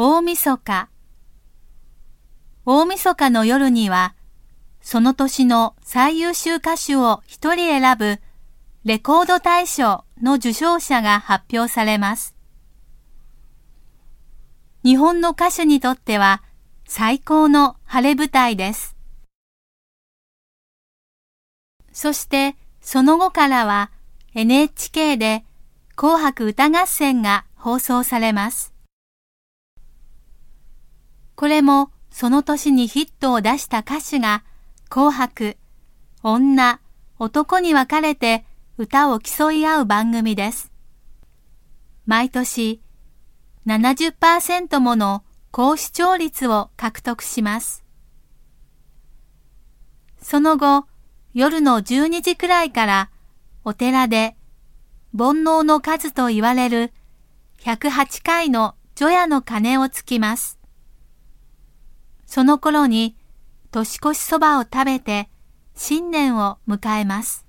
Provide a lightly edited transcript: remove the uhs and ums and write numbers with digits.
大晦日。大晦日の夜には、その年の最優秀歌手を一人選ぶレコード大賞の受賞者が発表されます。日本の歌手にとっては最高の晴れ舞台です。そしてその後からは NHK で紅白歌合戦が放送されます。これもその年にヒットを出した歌手が紅白、女、男に分かれて歌を競い合う番組です。毎年 70% もの高視聴率を獲得します。その後、夜の12時くらいからお寺で煩悩の数と言われる108回の除夜の鐘をつきます。その頃に年越しそばを食べて新年を迎えます。